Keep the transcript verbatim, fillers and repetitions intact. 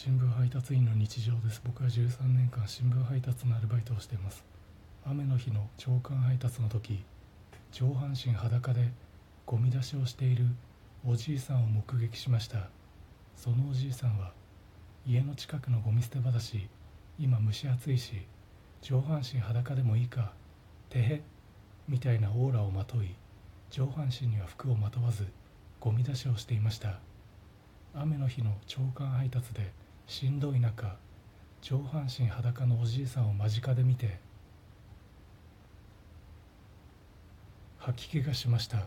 新聞配達員の日常です。僕はじゅうさんねんかん新聞配達のアルバイトをしています。雨の日の朝刊配達の時、上半身裸でゴミ出しをしているおじいさんを目撃しました。そのおじいさんは家の近くのゴミ捨て場だし、今蒸し暑いし上半身裸でもいいか、てへみたいなオーラをまとい、上半身には服をまとわずゴミ出しをしていました。雨の日の朝刊配達でしんどい中、上半身裸のおじいさんを間近で見て吐き気がしました。